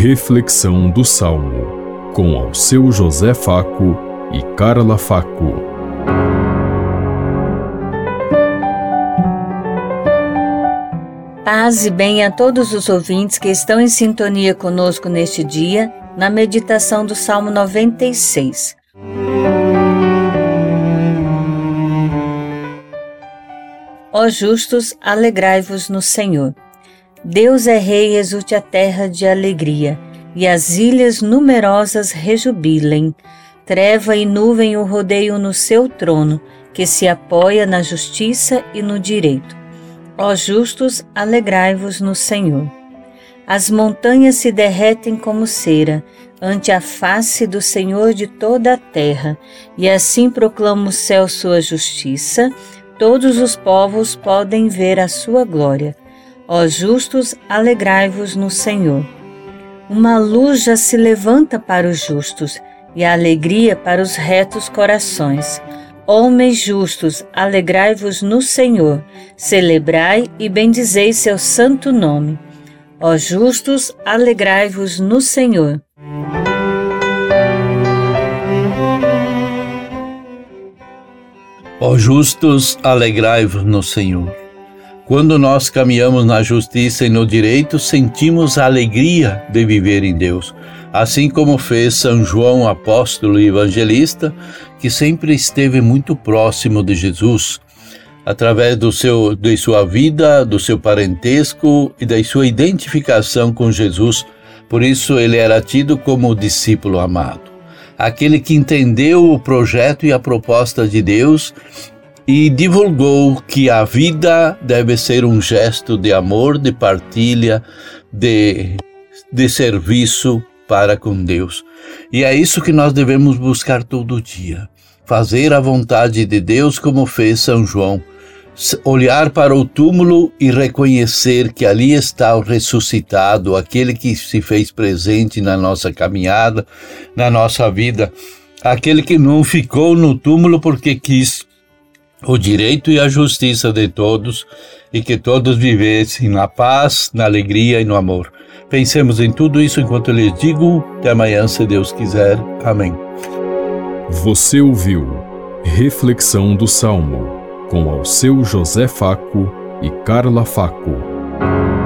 Reflexão do Salmo, com Alceu José Faco e Carla Faco. Paz e bem a todos os ouvintes que estão em sintonia conosco neste dia, na meditação do Salmo 96. Ó justos, alegrai-vos no Senhor. Deus é rei, exulte a terra de alegria, e as ilhas numerosas rejubilem. Treva e nuvem o rodeiam no seu trono, que se apoia na justiça e no direito. Ó justos, alegrai-vos no Senhor. As montanhas se derretem como cera, ante a face do Senhor de toda a terra, e assim proclama o céu sua justiça, todos os povos podem ver a sua glória. Ó justos, alegrai-vos no Senhor. Uma luz já se levanta para os justos, e a alegria para os retos corações. Homens justos, alegrai-vos no Senhor. Celebrai e bendizei seu santo nome. Ó justos, alegrai-vos no Senhor. Ó justos, alegrai-vos no Senhor. Quando nós caminhamos na justiça e no direito, sentimos a alegria de viver em Deus. Assim como fez São João, apóstolo e evangelista, que sempre esteve muito próximo de Jesus, através de sua vida, do seu parentesco e da sua identificação com Jesus. Por isso ele era tido como o discípulo amado, aquele que entendeu o projeto e a proposta de Deus e divulgou que a vida deve ser um gesto de amor, de partilha, de serviço para com Deus. E é isso que nós devemos buscar todo dia, fazer a vontade de Deus como fez São João, olhar para o túmulo e reconhecer que ali está o ressuscitado, aquele que se fez presente na nossa caminhada, na nossa vida, aquele que não ficou no túmulo porque quis o direito e a justiça de todos, e que todos vivessem na paz, na alegria e no amor. Pensemos em tudo isso enquanto eu lhes digo. Até amanhã, se Deus quiser. Amém. Você ouviu Reflexão do Salmo, com Alceu José Faco e Carla Faco.